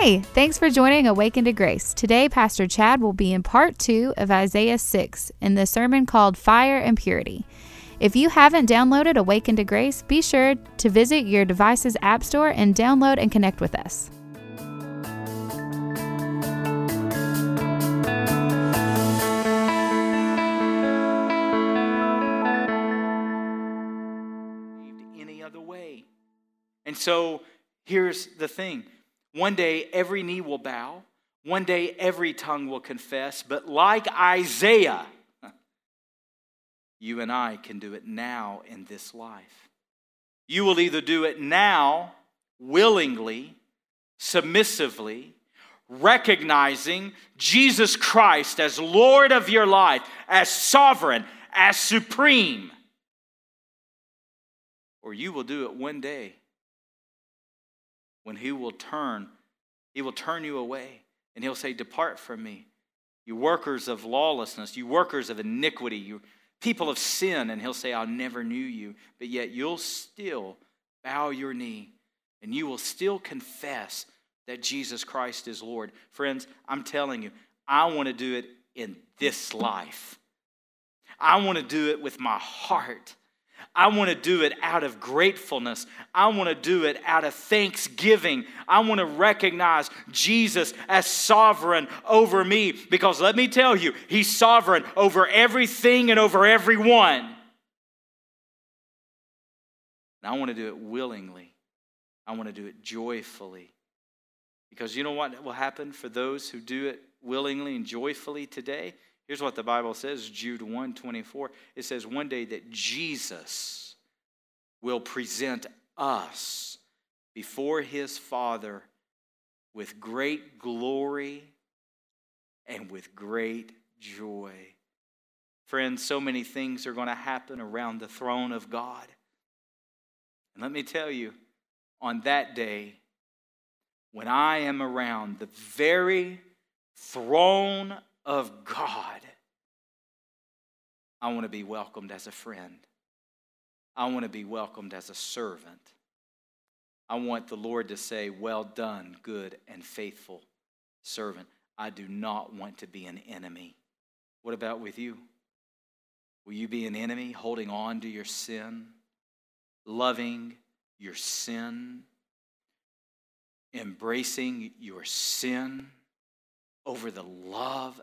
Hey, thanks for joining Awaken to Grace. Today, Pastor Chad will be in part 2 of Isaiah 6 in the sermon called Fire and Purity. If you haven't downloaded Awaken to Grace, be sure to visit your device's app store and download and connect with us. Any other way. And so here's the thing. One day, every knee will bow. One day, every tongue will confess. But like Isaiah, you and I can do it now in this life. You will either do it now, willingly, submissively, recognizing Jesus Christ as Lord of your life, as sovereign, as supreme, or you will do it one day when he will turn you away, and he'll say, "Depart from me, you workers of lawlessness, you workers of iniquity, you people of sin." And he'll say, "I never knew you." But yet you'll still bow your knee, and you will still confess that Jesus Christ is Lord. Friends, I'm telling you, I want to do it in this life. I want to do it with my heart. I want to do it out of gratefulness. I want to do it out of thanksgiving. I want to recognize Jesus as sovereign over me, because let me tell you, he's sovereign over everything and over everyone. And I want to do it willingly. I want to do it joyfully. Because you know what will happen for those who do it willingly and joyfully today? Here's what the Bible says, Jude 1:24. It says one day that Jesus will present us before his Father with great glory and with great joy. Friends, so many things are going to happen around the throne of God. And let me tell you, on that day, when I am around the very throne of God, I want to be welcomed as a friend. I want to be welcomed as a servant. I want the Lord to say, "Well done, good and faithful servant." I do not want to be an enemy. What about with you? Will you be an enemy, holding on to your sin, loving your sin, embracing your sin over the love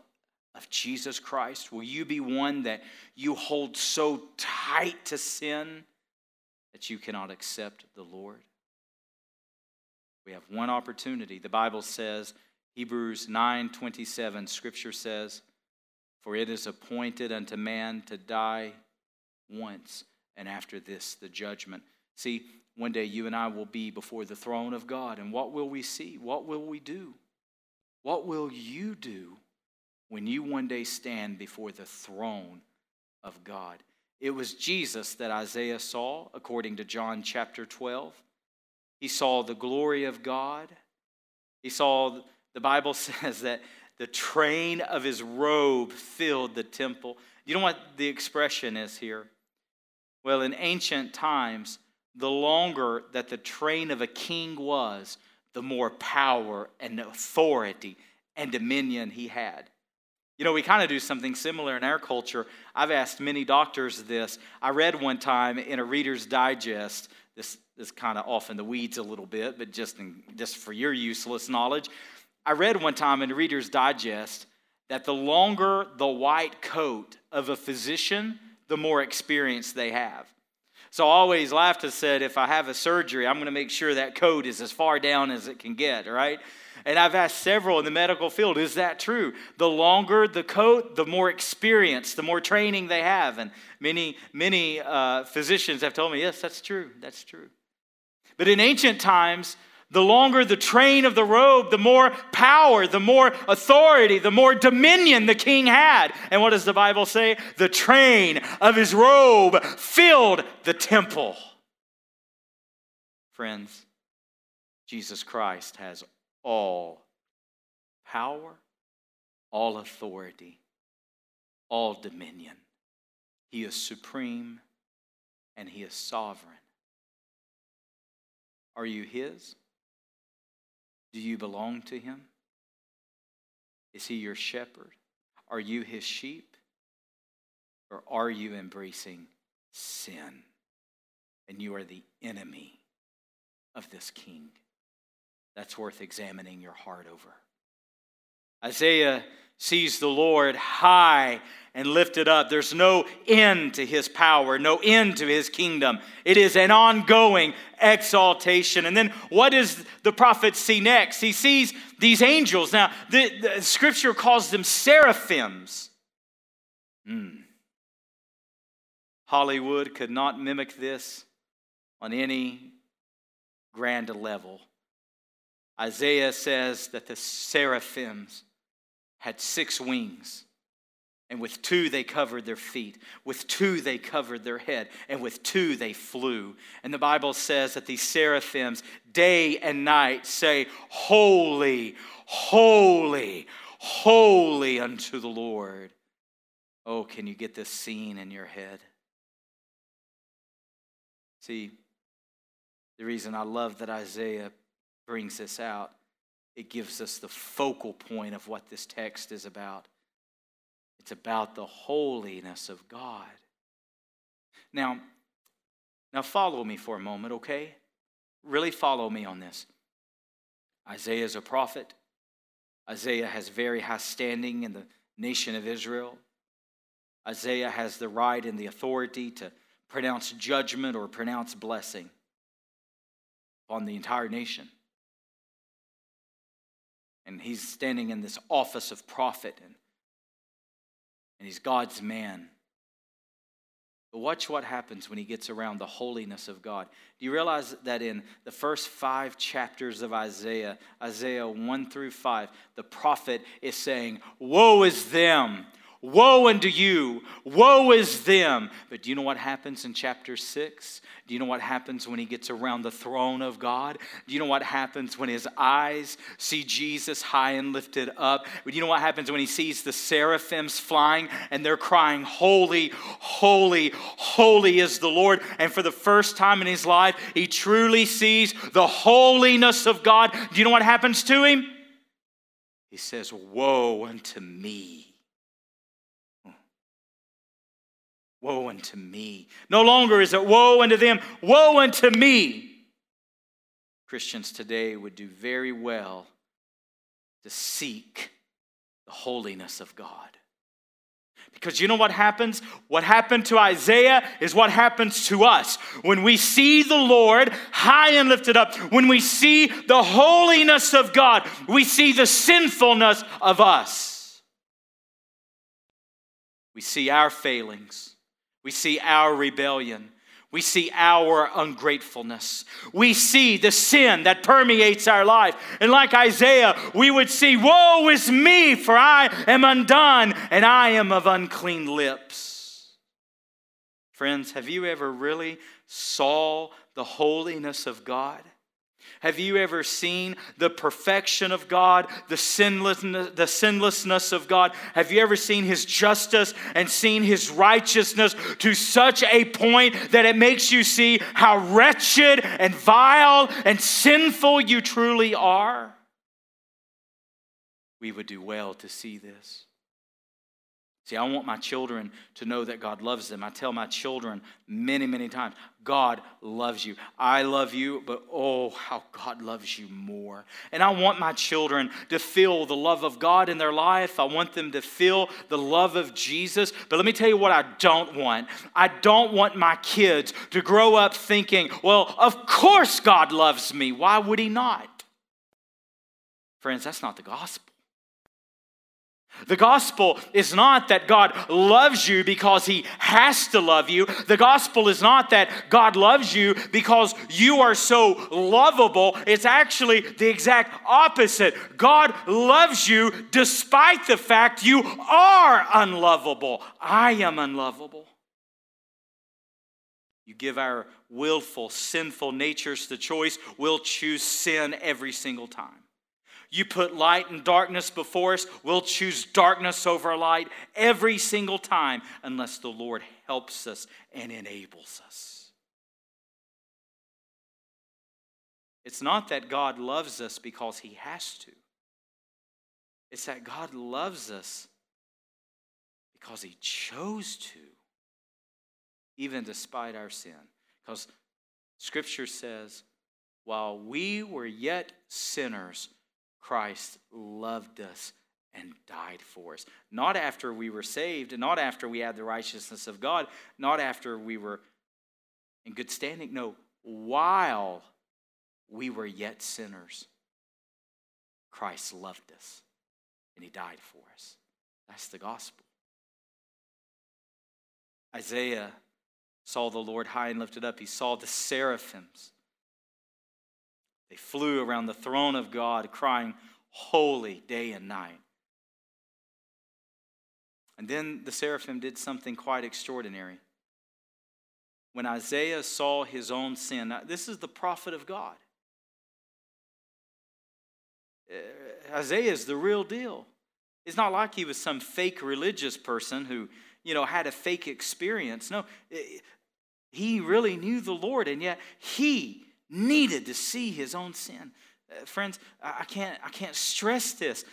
of Jesus Christ? Will you be one that you hold so tight to sin that you cannot accept the Lord? We have one opportunity. The Bible says, Hebrews 9:27, Scripture says, "For it is appointed unto man to die once, and after this the judgment." See, one day you and I will be before the throne of God, and what will we see? What will we do? What will you do when you one day stand before the throne of God? It was Jesus that Isaiah saw, according to John chapter 12. He saw the glory of God. He saw, the Bible says, that the train of his robe filled the temple. You know what the expression is here? Well, in ancient times, the longer that the train of a king was, the more power and authority and dominion he had. You know, we kind of do something similar in our culture. I've asked many doctors this. I read one time in a Reader's Digest, this is kind of off in the weeds a little bit, but just for your useless knowledge, I read one time in a Reader's Digest that the longer the white coat of a physician, the more experience they have. So I always laughed and said, if I have a surgery, I'm going to make sure that coat is as far down as it can get, right? And I've asked several in the medical field, is that true? The longer the coat, the more experience, the more training they have. And many physicians have told me, yes, that's true, that's true. But in ancient times, the longer the train of the robe, the more power, the more authority, the more dominion the king had. And what does the Bible say? The train of his robe filled the temple. Friends, Jesus Christ has all power, all authority, all dominion. He is supreme and he is sovereign. Are you his? Do you belong to him? Is he your shepherd? Are you his sheep? Or are you embracing sin? And you are the enemy of this king. That's worth examining your heart over. Isaiah sees the Lord high and lifted up. There's no end to his power, no end to his kingdom. It is an ongoing exaltation. And then what does the prophet see next? He sees these angels. Now, the scripture calls them seraphims. Hollywood could not mimic this on any grand level. Isaiah says that the seraphims had 6 wings, and with 2 they covered their feet, with 2 they covered their head, and with 2 they flew. And the Bible says that these seraphims day and night say, "Holy, holy, holy unto the Lord." Oh, can you get this scene in your head? See, the reason I love that Isaiah brings this out, it gives us the focal point of what this text is about. It's about the holiness of God. Now follow me for a moment, okay? Really follow me on this. Isaiah is a prophet. Isaiah has very high standing in the nation of Israel. Isaiah has the right and the authority to pronounce judgment or pronounce blessing upon the entire nation. And he's standing in this office of prophet, and he's God's man. But watch what happens when he gets around the holiness of God. Do you realize that in the first 5 chapters of Isaiah, Isaiah 1 through 5, the prophet is saying, "Woe is them! Woe unto you! Woe is them!" But do you know what happens in chapter 6? Do you know what happens when he gets around the throne of God? Do you know what happens when his eyes see Jesus high and lifted up? But do you know what happens when he sees the seraphims flying and they're crying, "Holy, holy, holy is the Lord"? And for the first time in his life, he truly sees the holiness of God. Do you know what happens to him? He says, "Woe unto me. Woe unto me." No longer is it woe unto them, woe unto me. Christians today would do very well to seek the holiness of God. Because you know what happens? What happened to Isaiah is what happens to us. When we see the Lord high and lifted up, when we see the holiness of God, we see the sinfulness of us. We see our failings. We see our rebellion. We see our ungratefulness. We see the sin that permeates our life. And like Isaiah, we would see, "Woe is me, for I am undone, and I am of unclean lips." Friends, have you ever really saw the holiness of God? Have you ever seen the perfection of God, the sinlessness of God? Have you ever seen his justice and seen his righteousness to such a point that it makes you see how wretched and vile and sinful you truly are? We would do well to see this. See, I want my children to know that God loves them. I tell my children many, many times, God loves you. I love you, but oh, how God loves you more. And I want my children to feel the love of God in their life. I want them to feel the love of Jesus. But let me tell you what I don't want. I don't want my kids to grow up thinking, "Well, of course God loves me. Why would he not?" Friends, that's not the gospel. The gospel is not that God loves you because he has to love you. The gospel is not that God loves you because you are so lovable. It's actually the exact opposite. God loves you despite the fact you are unlovable. I am unlovable. You give our willful, sinful natures the choice, we'll choose sin every single time. You put light and darkness before us, we'll choose darkness over light every single time unless the Lord helps us and enables us. It's not that God loves us because he has to. It's that God loves us because he chose to, even despite our sin. Because Scripture says, while we were yet sinners, Christ loved us and died for us. Not after we were saved, not after we had the righteousness of God, not after we were in good standing. No, while we were yet sinners, Christ loved us and he died for us. That's the gospel. Isaiah saw the Lord high and lifted up. He saw the seraphims. They flew around the throne of God, crying, holy, day and night. And then the seraphim did something quite extraordinary. When Isaiah saw his own sin, now, this is the prophet of God. Isaiah is the real deal. It's not like he was some fake religious person who, had a fake experience. No, he really knew the Lord, and yet he needed to see his own sin. Friends, I can't stress this.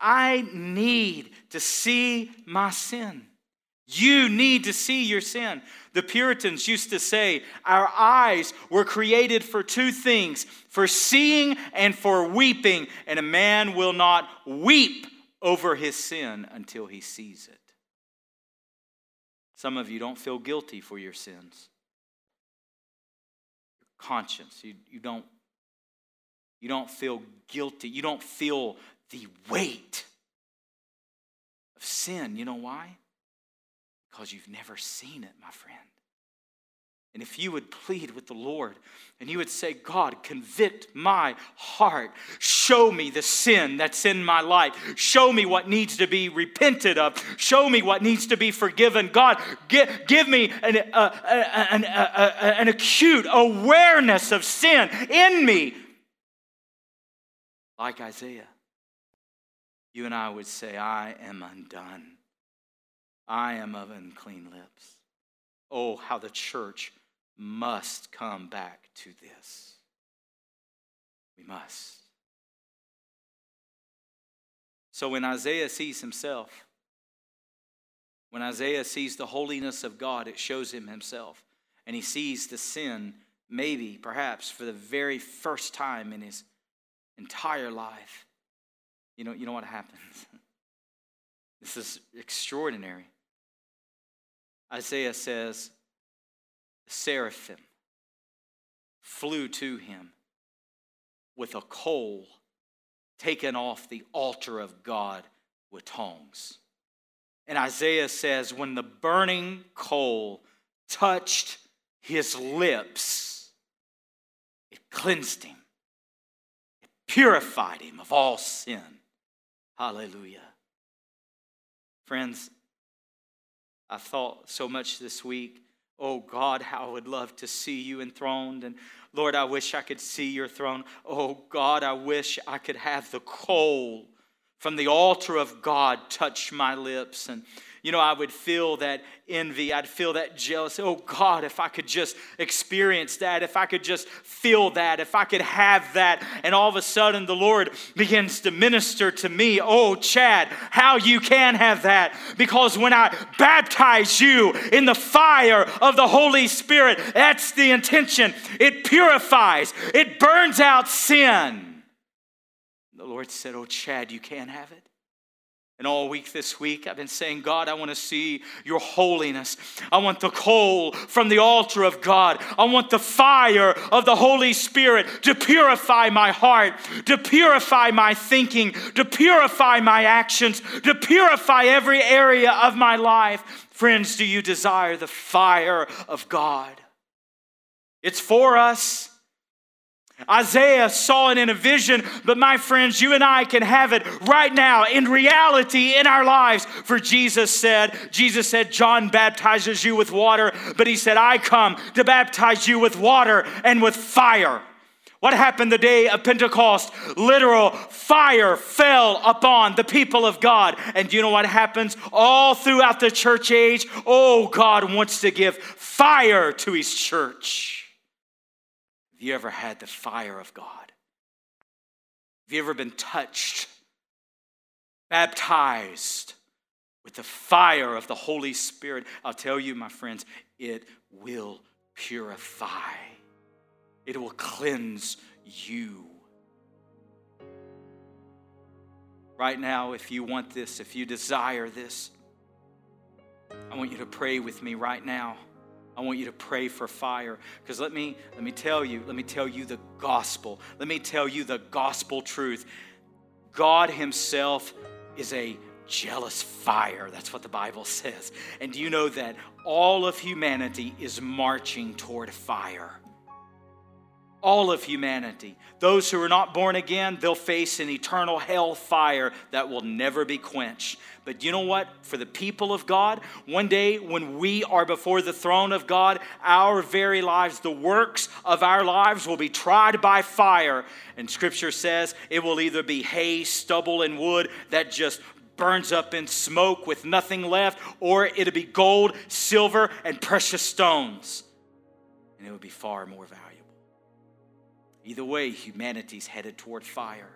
I need to see my sin. You need to see your sin. The Puritans used to say, our eyes were created for two things, for seeing and for weeping, and a man will not weep over his sin until he sees it. Some of you don't feel guilty for your sins. Your conscience, you don't feel guilty. You don't feel the weight of sin. You know why? Because you've never seen it, my friend. And if you would plead with the Lord and you would say, God, convict my heart. Show me the sin that's in my life. Show me what needs to be repented of. Show me what needs to be forgiven. God, give me an acute awareness of sin in me. Like Isaiah, you and I would say, I am undone. I am of unclean lips. Oh, how the church must come back to this. We must. So when Isaiah sees himself, when Isaiah sees the holiness of God, it shows him himself. And he sees the sin, maybe, perhaps, for the very first time in his entire life. You know what happens? This is extraordinary. Isaiah says, the seraphim flew to him with a coal taken off the altar of God with tongs. And Isaiah says, when the burning coal touched his lips, it cleansed him. It purified him of all sin. Hallelujah. Friends, I thought so much this week. Oh God, how I would love to see you enthroned. And Lord, I wish I could see your throne. Oh God, I wish I could have the coal from the altar of God touch my lips. And I would feel that envy. I'd feel that jealousy. Oh God, if I could just experience that. If I could just feel that. If I could have that. And all of a sudden the Lord begins to minister to me. Oh Chad, how you can have that. Because when I baptize you in the fire of the Holy Spirit, that's the intention. It purifies. It burns out sin. The Lord said, oh Chad, you can't have it. And all week this week, I've been saying, God, I want to see your holiness. I want the coal from the altar of God. I want the fire of the Holy Spirit to purify my heart, to purify my thinking, to purify my actions, to purify every area of my life. Friends, do you desire the fire of God? It's for us. Isaiah saw it in a vision, but my friends, you and I can have it right now in reality in our lives. For Jesus said, John baptizes you with water, but he said, I come to baptize you with water and with fire. What happened the day of Pentecost? Literal fire fell upon the people of God. And do you know what happens? All throughout the church age, God wants to give fire to his church. Have you ever had the fire of God? Have you ever been touched, baptized with the fire of the Holy Spirit? I'll tell you, my friends, it will purify. It will cleanse you. Right now, if you want this, if you desire this, I want you to pray with me right now. I want you to pray for fire, because let me tell you the gospel. Let me tell you the gospel truth. God himself is a jealous fire. That's what the Bible says. And do you know that all of humanity is marching toward fire? All of humanity. Those who are not born again, they'll face an eternal hell fire that will never be quenched. But you know what? For the people of God, one day when we are before the throne of God, our very lives, the works of our lives will be tried by fire. And Scripture says it will either be hay, stubble, and wood that just burns up in smoke with nothing left, or it'll be gold, silver, and precious stones. And it would be far more valuable. Either way, humanity's headed toward fire.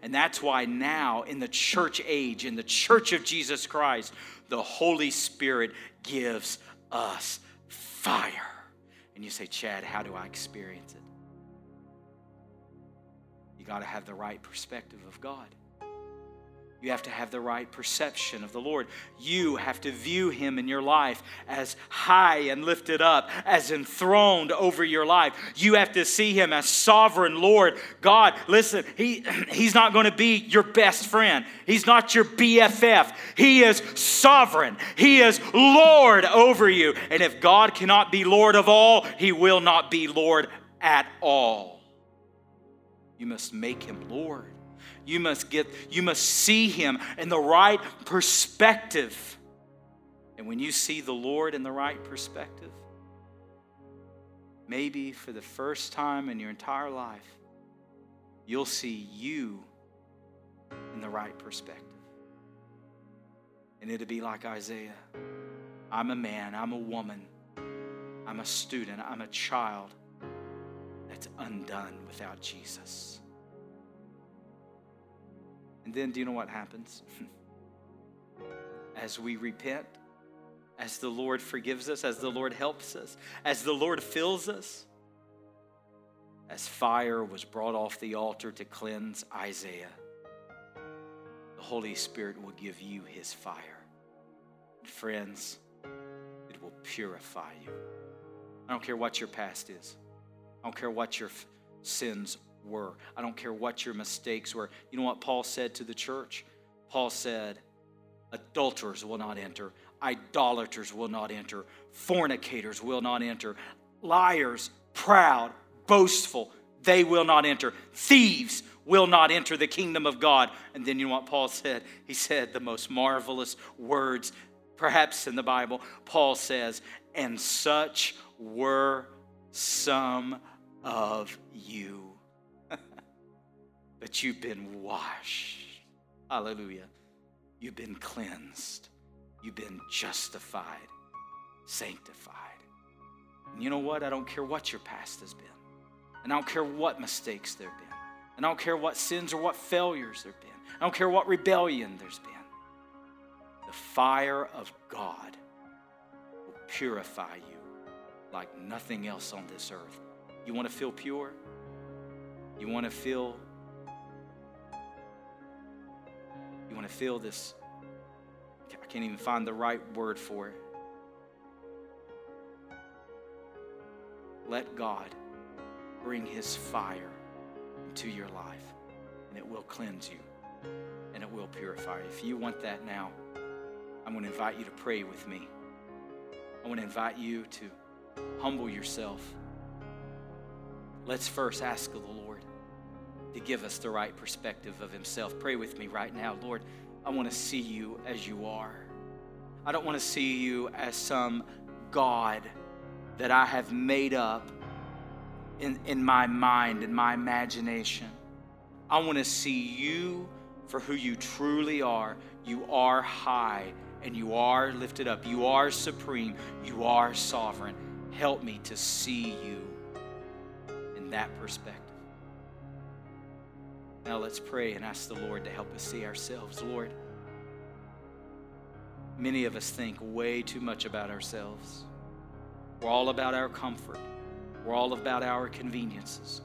And that's why now in the church age, in the church of Jesus Christ, the Holy Spirit gives us fire. And you say, Chad, how do I experience it? You got to have the right perspective of God. You have to have the right perception of the Lord. You have to view him in your life as high and lifted up, as enthroned over your life. You have to see him as sovereign Lord. God, listen, he's not going to be your best friend. He's not your BFF. He is sovereign. He is Lord over you. And if God cannot be Lord of all, he will not be Lord at all. You must make him Lord. You must see him in the right perspective. And when you see the Lord in the right perspective, maybe for the first time in your entire life, you'll see you in the right perspective. And it'll be like Isaiah. I'm a man, I'm a woman, I'm a student, I'm a child that's undone without Jesus. And then do you know what happens? As we repent, as the Lord forgives us, as the Lord helps us, as the Lord fills us, as fire was brought off the altar to cleanse Isaiah, the Holy Spirit will give you his fire. And friends, it will purify you. I don't care what your past is. I don't care what your sins are. I don't care what your mistakes were. You know what Paul said to the church? Paul said, adulterers will not enter. Idolaters will not enter. Fornicators will not enter. Liars, proud, boastful, they will not enter. Thieves will not enter the kingdom of God. And then you know what Paul said? He said the most marvelous words, perhaps in the Bible. Paul says, and such were some of you. But you've been washed. Hallelujah. You've been cleansed. You've been justified, sanctified. And you know what? I don't care what your past has been. And I don't care what mistakes there have been. And I don't care what sins or what failures there have been. I don't care what rebellion there's been. The fire of God will purify you like nothing else on this earth. You want to feel pure? You want to feel this, I can't even find the right word for it. Let God bring his fire into your life, and it will cleanse you, and it will purify you. If you want that now, I'm going to invite you to pray with me. I want to invite you to humble yourself. Let's first ask of the Lord to give us the right perspective of himself. Pray with me right now. Lord, I want to see you as you are. I don't want to see you as some God that I have made up in my mind, in my imagination. I want to see you for who you truly are. You are high and you are lifted up. You are supreme. You are sovereign. Help me to see you in that perspective. Now let's pray and ask the Lord to help us see ourselves. Lord, many of us think way too much about ourselves. We're all about our comfort. We're all about our conveniences.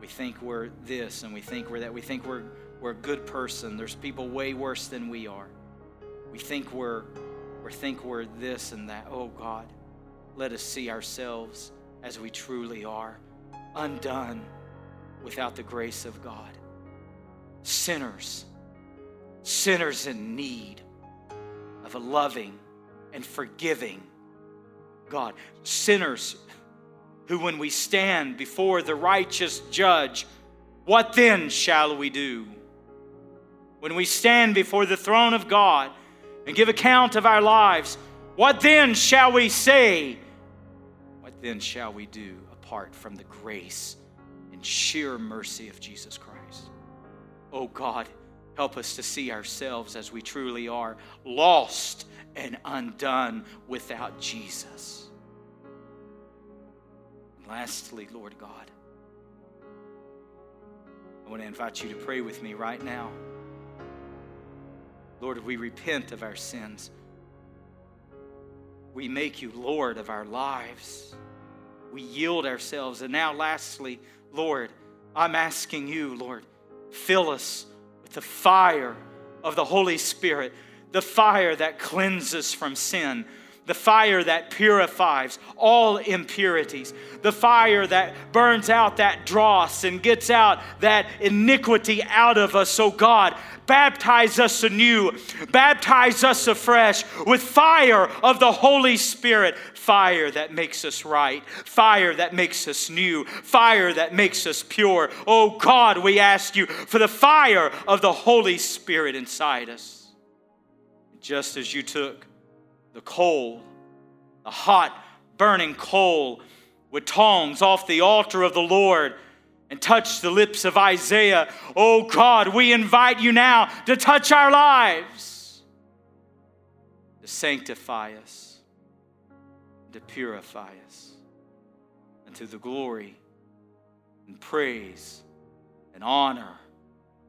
We think we're this and we think we're that. We think we're a good person. There's people way worse than we are. We think we're this and that. Oh God, let us see ourselves as we truly are, undone without the grace of God. Sinners in need of a loving and forgiving God. Sinners who, when we stand before the righteous judge, what then shall we do? When we stand before the throne of God and give account of our lives, what then shall we say? What then shall we do apart from the grace and sheer mercy of Jesus Christ? Oh God, help us to see ourselves as we truly are, lost and undone without Jesus. And lastly, Lord God, I want to invite you to pray with me right now. Lord, we repent of our sins. We make you Lord of our lives. We yield ourselves. And now lastly, Lord, I'm asking you, Lord, fill us with the fire of the Holy Spirit, the fire that cleanses from sin, the fire that purifies all impurities, the fire that burns out that dross and gets out that iniquity out of us. Oh God, baptize us anew, baptize us afresh with fire of the Holy Spirit, fire that makes us right, fire that makes us new, fire that makes us pure. Oh God, we ask you for the fire of the Holy Spirit inside us. Just as you took the coal, the hot burning coal with tongs off the altar of the Lord and touch the lips of Isaiah. Oh God, we invite you now to touch our lives, to sanctify us, to purify us, and to the glory and praise and honor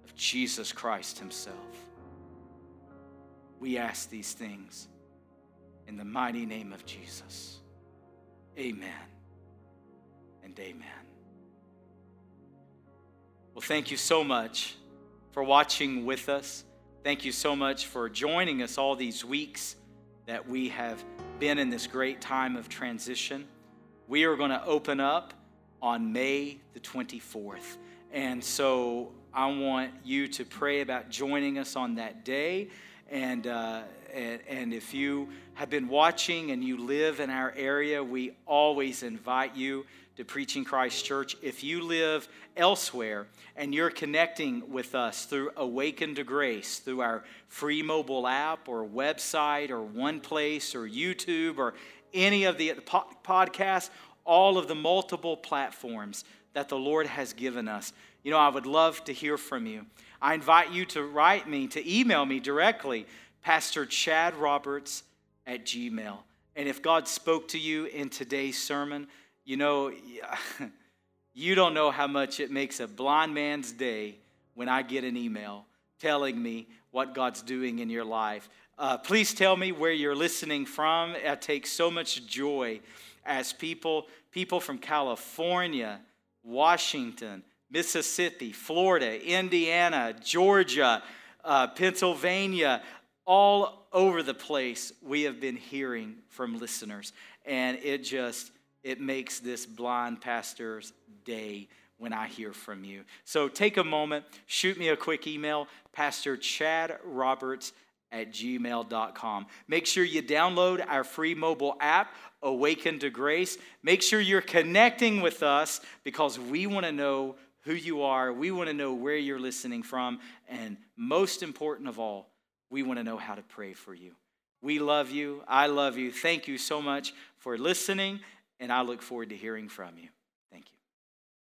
of Jesus Christ himself. We ask these things in the mighty name of Jesus. Amen and amen. Well, thank you so much for watching with us. Thank you so much for joining us all these weeks that we have been in this great time of transition. We are going to open up on May the 24th. And so I want you to pray about joining us on that day. And if you have been watching and you live in our area, we always invite you to Preaching Christ Church. If you live elsewhere and you're connecting with us through Awaken to Grace, through our free mobile app or website or OnePlace or YouTube or any of the podcasts, all of the multiple platforms that the Lord has given us, you know, I would love to hear from you. I invite you to write me, to email me directly, Pastor Chad Roberts at Gmail. And if God spoke to you in today's sermon, you know, you don't know how much it makes a blind man's day when I get an email telling me what God's doing in your life. Please tell me where you're listening from. It takes so much joy as people from California, Washington, Mississippi, Florida, Indiana, Georgia, Pennsylvania, all over the place, we have been hearing from listeners. And it makes this blind pastor's day when I hear from you. So take a moment, shoot me a quick email, pastorchadroberts@gmail.com. Make sure you download our free mobile app, Awaken to Grace. Make sure you're connecting with us because we want to know who you are. We want to know where you're listening from. And most important of all, we want to know how to pray for you. We love you. I love you. Thank you so much for listening, and I look forward to hearing from you.